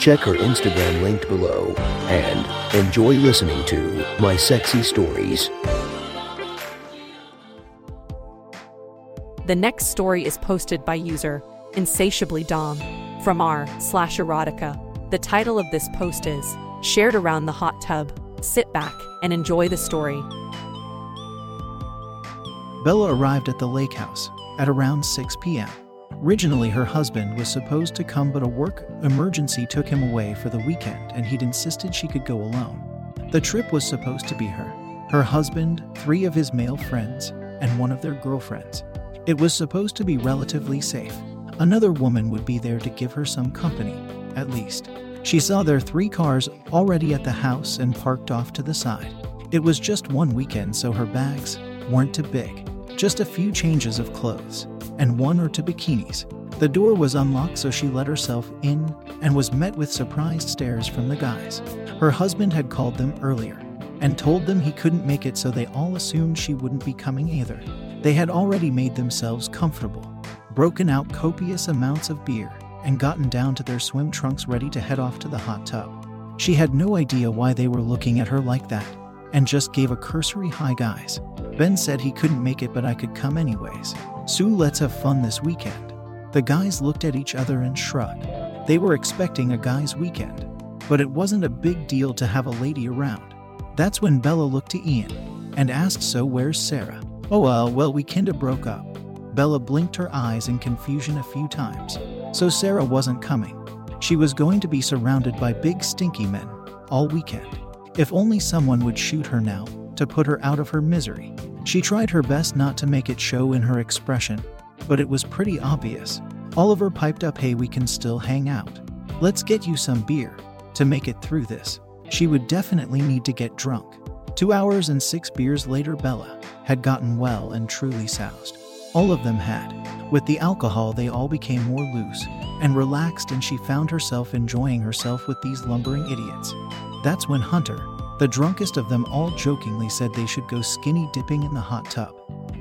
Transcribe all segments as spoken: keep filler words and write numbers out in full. Check her Instagram linked below and enjoy listening to My Sexy Stories. The next story is posted by user Insatiably Dom from r slash erotica. The title of this post is Shared Around the Hot Tub. Sit back and enjoy the story. Bella arrived at the lake house at around six p.m. Originally, her husband was supposed to come, but a work emergency took him away for the weekend and he'd insisted she could go alone. The trip was supposed to be her, her husband, three of his male friends, and one of their girlfriends. It was supposed to be relatively safe. Another woman would be there to give her some company, at least. She saw their three cars already at the house and parked off to the side. It was just one weekend, so her bags weren't too big, just a few changes of clothes and one or two bikinis. The door was unlocked, so she let herself in and was met with surprised stares from the guys. Her husband had called them earlier and told them he couldn't make it, so they all assumed she wouldn't be coming either. They had already made themselves comfortable, broken out copious amounts of beer, and gotten down to their swim trunks ready to head off to the hot tub. She had no idea why they were looking at her like that and just gave a cursory hi guys. Ben said he couldn't make it, but I could come anyways. Sue, let's have fun this weekend. The guys looked at each other and shrugged. They were expecting a guys' weekend, but it wasn't a big deal to have a lady around. That's when Bella looked to Ian and asked, so where's Sarah? Oh uh, well, we kinda broke up. Bella blinked her eyes in confusion a few times. So Sarah wasn't coming. She was going to be surrounded by big stinky men all weekend. If only someone would shoot her now to put her out of her misery. She tried her best not to make it show in her expression, but it was pretty obvious. Oliver piped up, hey, we can still hang out. Let's get you some beer. To make it through this, she would definitely need to get drunk. Two hours and six beers later, Bella had gotten well and truly soused. All of them had. With the alcohol, they all became more loose and relaxed, and she found herself enjoying herself with these lumbering idiots. That's when Hunter, the drunkest of them all, jokingly said they should go skinny dipping in the hot tub.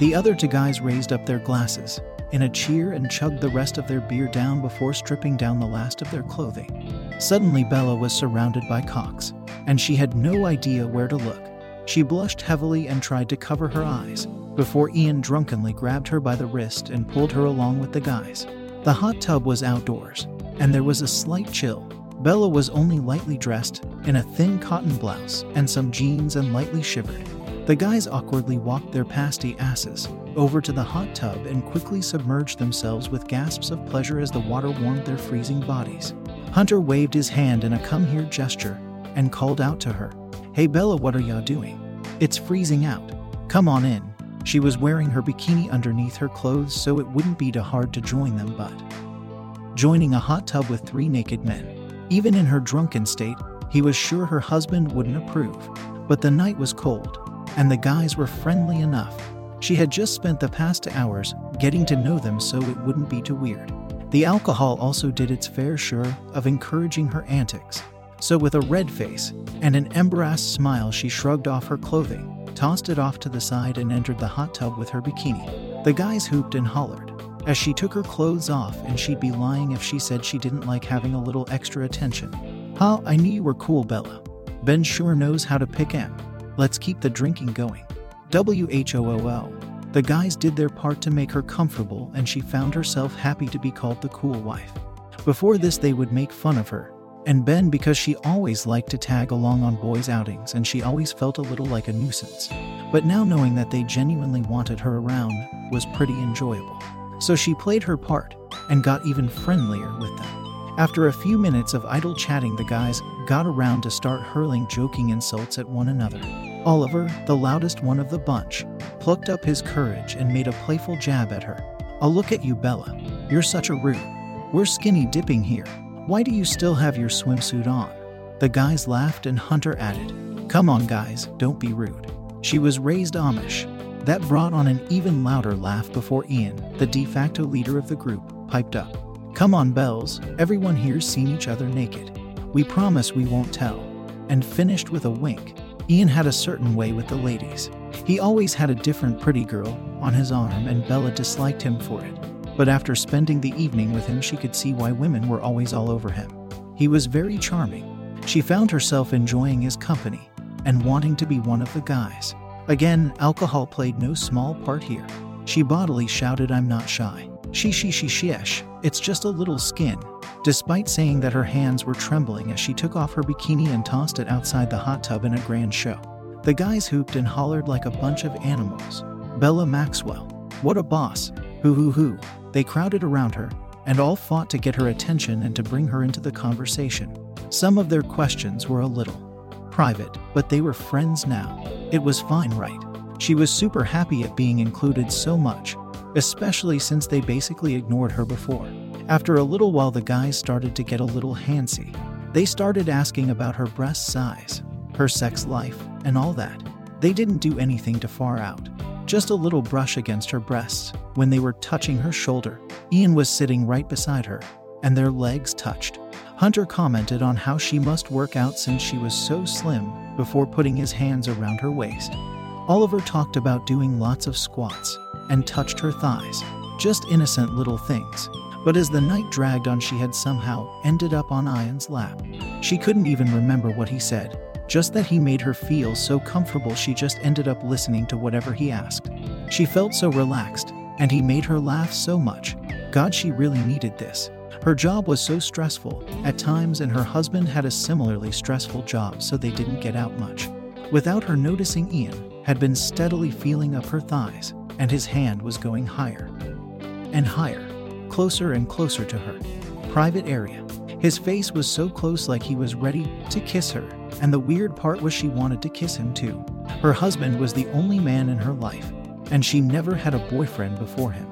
The other two guys raised up their glasses in a cheer and chugged the rest of their beer down before stripping down the last of their clothing. Suddenly, Bella was surrounded by cocks, and she had no idea where to look. She blushed heavily and tried to cover her eyes before Ian drunkenly grabbed her by the wrist and pulled her along with the guys. The hot tub was outdoors, and there was a slight chill. Bella was only lightly dressed in a thin cotton blouse and some jeans and lightly shivered. The guys awkwardly walked their pasty asses over to the hot tub and quickly submerged themselves with gasps of pleasure as the water warmed their freezing bodies. Hunter waved his hand in a come here gesture and called out to her. Hey Bella, what are y'all doing? It's freezing out. Come on in. She was wearing her bikini underneath her clothes, so it wouldn't be too hard to join them, but joining a hot tub with three naked men, even in her drunken state, he was sure her husband wouldn't approve. But the night was cold, and the guys were friendly enough. She had just spent the past hours getting to know them, so it wouldn't be too weird. The alcohol also did its fair share of encouraging her antics. So with a red face and an embarrassed smile, she shrugged off her clothing, tossed it off to the side, and entered the hot tub with her bikini. The guys hooped and hollered as she took her clothes off, and she'd be lying if she said she didn't like having a little extra attention. Ha, I knew you were cool, Bella. Ben sure knows how to pick em. Let's keep the drinking going. W H O O L. The guys did their part to make her comfortable, and she found herself happy to be called the cool wife. Before this, they would make fun of her and Ben because she always liked to tag along on boys' outings, and she always felt a little like a nuisance. But now knowing that they genuinely wanted her around was pretty enjoyable. So she played her part and got even friendlier with them. After a few minutes of idle chatting, the guys got around to start hurling joking insults at one another. Oliver, the loudest one of the bunch, plucked up his courage and made a playful jab at her. I'll look at you, Bella. You're such a rube. We're skinny dipping here. Why do you still have your swimsuit on? The guys laughed and Hunter added, Come on guys, don't be rude. She was raised Amish. That brought on an even louder laugh before Ian, the de facto leader of the group, piped up. Come on Bells, everyone here's seen each other naked. We promise we won't tell. And finished with a wink. Ian had a certain way with the ladies. He always had a different pretty girl on his arm and Bella disliked him for it. But after spending the evening with him she could see why women were always all over him. He was very charming. She found herself enjoying his company and wanting to be one of the guys. Again, alcohol played no small part here. She bodily shouted, I'm not shy. She she she sheesh, it's just a little skin. Despite saying that her hands were trembling as she took off her bikini and tossed it outside the hot tub in a grand show. The guys hooped and hollered like a bunch of animals. Bella Maxwell. What a boss. Hoo hoo hoo. They crowded around her and all fought to get her attention and to bring her into the conversation. Some of their questions were a little private, but they were friends now. It was fine, right? She was super happy at being included so much, especially since they basically ignored her before. After a little while, the guys started to get a little handsy. They started asking about her breast size, her sex life, and all that. They didn't do anything too far out, just a little brush against her breasts when they were touching her shoulder. Ian was sitting right beside her, and their legs touched. Hunter commented on how she must work out since she was so slim before putting his hands around her waist. Oliver talked about doing lots of squats and touched her thighs, just innocent little things. But as the night dragged on, she had somehow ended up on Ian's lap. She couldn't even remember what he said, just that he made her feel so comfortable she just ended up listening to whatever he asked. She felt so relaxed, and he made her laugh so much. God, she really needed this. Her job was so stressful at times, and her husband had a similarly stressful job, so they didn't get out much. Without her noticing, Ian had been steadily feeling up her thighs, and his hand was going higher and higher, closer and closer to her private area. His face was so close, like he was ready to kiss her, and the weird part was she wanted to kiss him too. Her husband was the only man in her life, and she never had a boyfriend before him.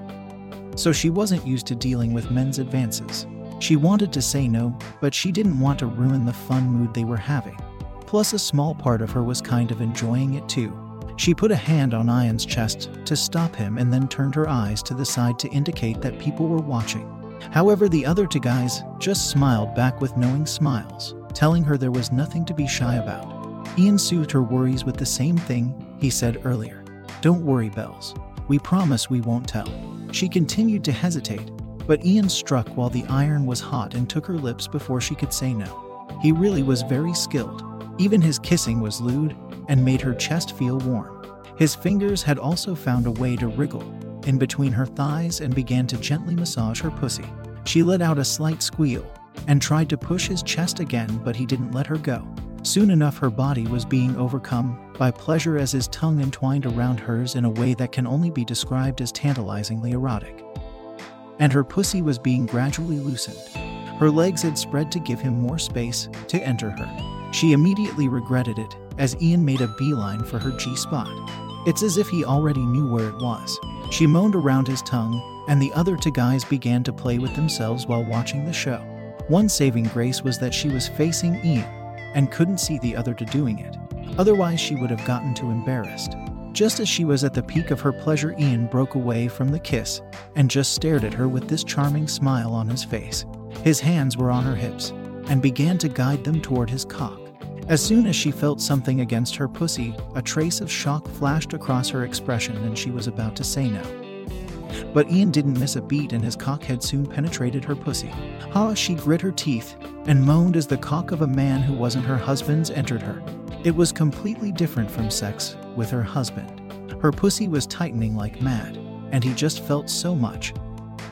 So she wasn't used to dealing with men's advances. She wanted to say no, but she didn't want to ruin the fun mood they were having. Plus, a small part of her was kind of enjoying it too. She put a hand on Ian's chest to stop him and then turned her eyes to the side to indicate that people were watching. However, the other two guys just smiled back with knowing smiles, telling her there was nothing to be shy about. Ian soothed her worries with the same thing he said earlier. Don't worry, Bells. We promise we won't tell. She continued to hesitate, but Ian struck while the iron was hot and took her lips before she could say no. He really was very skilled. Even his kissing was lewd and made her chest feel warm. His fingers had also found a way to wriggle in between her thighs and began to gently massage her pussy. She let out a slight squeal and tried to push his chest again, but he didn't let her go. Soon enough, her body was being overcome by pleasure as his tongue entwined around hers in a way that can only be described as tantalizingly erotic. And her pussy was being gradually loosened. Her legs had spread to give him more space to enter her. She immediately regretted it as Ian made a beeline for her G-spot. It's as if he already knew where it was. She moaned around his tongue, and the other two guys began to play with themselves while watching the show. One saving grace was that she was facing Ian and couldn't see the other two doing it. Otherwise, she would have gotten too embarrassed. Just as she was at the peak of her pleasure, Ian broke away from the kiss and just stared at her with this charming smile on his face. His hands were on her hips and began to guide them toward his cock. As soon as she felt something against her pussy, a trace of shock flashed across her expression and she was about to say no. But Ian didn't miss a beat and his cock had soon penetrated her pussy. Ha, she grit her teeth and moaned as the cock of a man who wasn't her husband's entered her. It was completely different from sex with her husband. Her pussy was tightening like mad, and he just felt so much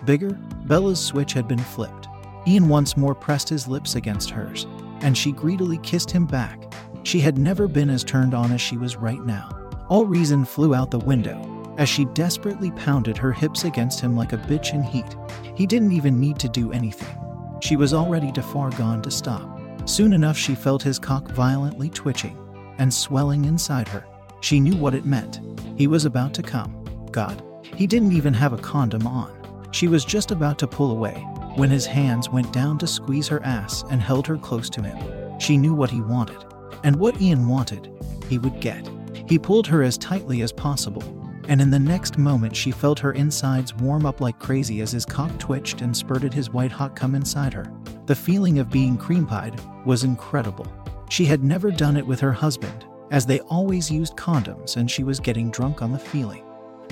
bigger. Bella's switch had been flipped. Ian once more pressed his lips against hers, and she greedily kissed him back. She had never been as turned on as she was right now. All reason flew out the window as she desperately pounded her hips against him like a bitch in heat. He didn't even need to do anything. She was already too far gone to stop. Soon enough, she felt his cock violently twitching and swelling inside her. She knew what it meant. He was about to come. God, he didn't even have a condom on. She was just about to pull away when his hands went down to squeeze her ass and held her close to him. She knew what he wanted. And what Ian wanted he would get. He pulled her as tightly as possible, and in the next moment she felt her insides warm up like crazy as his cock twitched and spurted his white-hot cum inside her. The feeling of being cream-pied was incredible. She had never done it with her husband, as they always used condoms, and she was getting drunk on the feeling.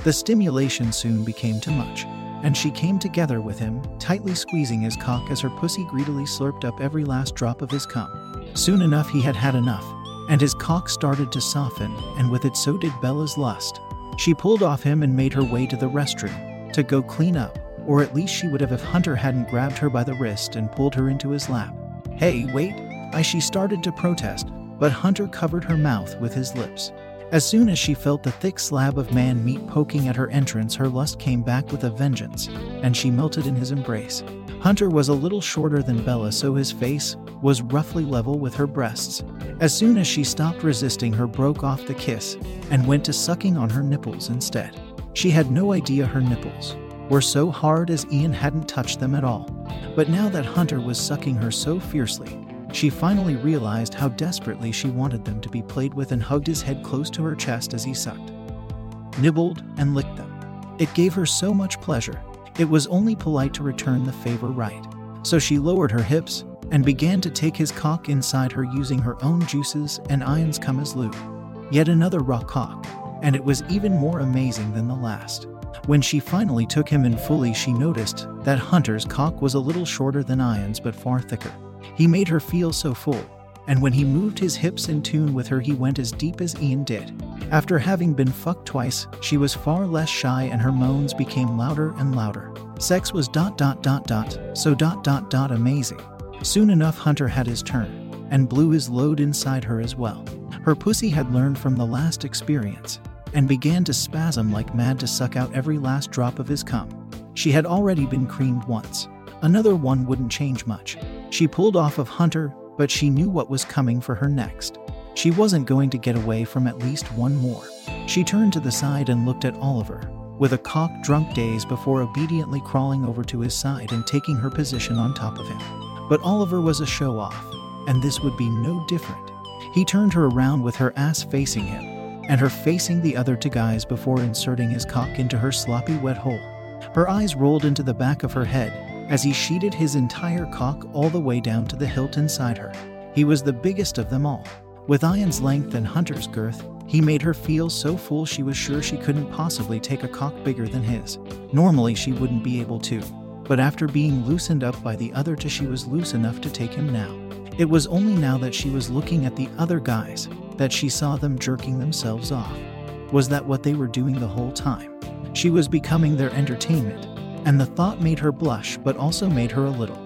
The stimulation soon became too much, and she came together with him, tightly squeezing his cock as her pussy greedily slurped up every last drop of his cum. Soon enough he had had enough, and his cock started to soften, and with it so did Bella's lust. She pulled off him and made her way to the restroom, to go clean up, or at least she would have if Hunter hadn't grabbed her by the wrist and pulled her into his lap. "Hey, wait!" I she started to protest, but Hunter covered her mouth with his lips. As soon as she felt the thick slab of man meat poking at her entrance, her lust came back with a vengeance, and she melted in his embrace. Hunter was a little shorter than Bella, so his face was roughly level with her breasts. As soon as she stopped resisting, her broke off the kiss and went to sucking on her nipples instead. She had no idea her nipples were so hard, as Ian hadn't touched them at all. But now that Hunter was sucking her so fiercely, she finally realized how desperately she wanted them to be played with, and hugged his head close to her chest as he sucked, nibbled, and licked them. It gave her so much pleasure, it was only polite to return the favor, right? So she lowered her hips and began to take his cock inside her, using her own juices and Ian's cum as lube. Yet another raw cock, and it was even more amazing than the last. When she finally took him in fully, she noticed that Hunter's cock was a little shorter than Ian's but far thicker. He made her feel so full, and when he moved his hips in tune with her, he went as deep as Ian did. After having been fucked twice, she was far less shy, and her moans became louder and louder. Sex was dot dot dot dot, so dot dot dot amazing. Soon enough Hunter had his turn, and blew his load inside her as well. Her pussy had learned from the last experience, and began to spasm like mad to suck out every last drop of his cum. She had already been creamed once. Another one wouldn't change much. She pulled off of Hunter, but she knew what was coming for her next. She wasn't going to get away from at least one more. She turned to the side and looked at Oliver, with a cock-drunk daze, before obediently crawling over to his side and taking her position on top of him. But Oliver was a show-off, and this would be no different. He turned her around with her ass facing him, and her facing the other two guys, before inserting his cock into her sloppy wet hole. Her eyes rolled into the back of her head, as he sheated his entire cock all the way down to the hilt inside her. He was the biggest of them all. With Ian's length and Hunter's girth, he made her feel so full she was sure she couldn't possibly take a cock bigger than his. Normally she wouldn't be able to, but after being loosened up by the other two, she was loose enough to take him now. It was only now that she was looking at the other guys that she saw them jerking themselves off. Was that what they were doing the whole time? She was becoming their entertainment, and the thought made her blush, but also made her a little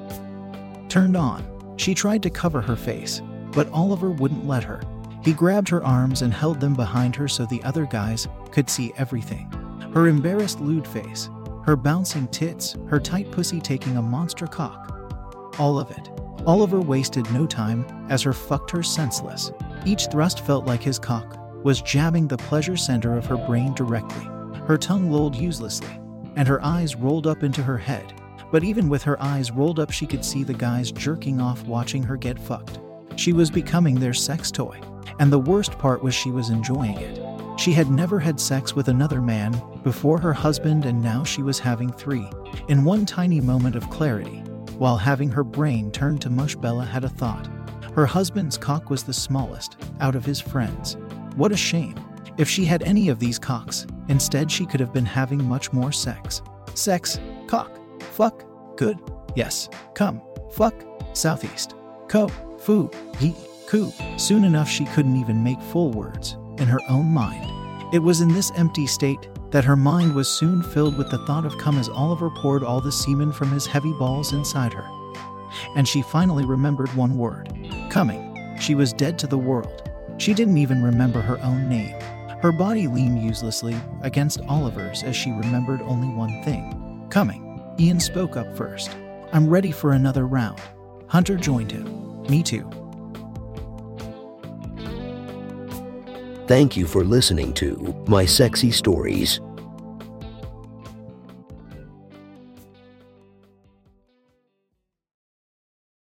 turned on. She tried to cover her face, but Oliver wouldn't let her. He grabbed her arms and held them behind her so the other guys could see everything. Her embarrassed lewd face, her bouncing tits, her tight pussy taking a monster cock. All of it. Oliver wasted no time as her fucked her senseless. Each thrust felt like his cock was jabbing the pleasure center of her brain directly. Her tongue lolled uselessly, and her eyes rolled up into her head. But even with her eyes rolled up, she could see the guys jerking off, watching her get fucked. She was becoming their sex toy, and the worst part was she was enjoying it. She had never had sex with another man before her husband, and now she was having three. In one tiny moment of clarity, while having her brain turn to mush, Bella had a thought. Her husband's cock was the smallest out of his friends. What a shame. If she had any of these cocks, instead she could have been having much more sex. Sex, cock, fuck, good, yes, come, fuck, southeast, co, foo, ye, coo. Soon enough she couldn't even make full words in her own mind. It was in this empty state that her mind was soon filled with the thought of cum as Oliver poured all the semen from his heavy balls inside her. And she finally remembered one word. Coming. She was dead to the world. She didn't even remember her own name. Her body leaned uselessly against Oliver's as she remembered only one thing. Coming. Ian spoke up first. I'm ready for another round. Hunter joined him. Me too. Thank you for listening to My Sexy Stories.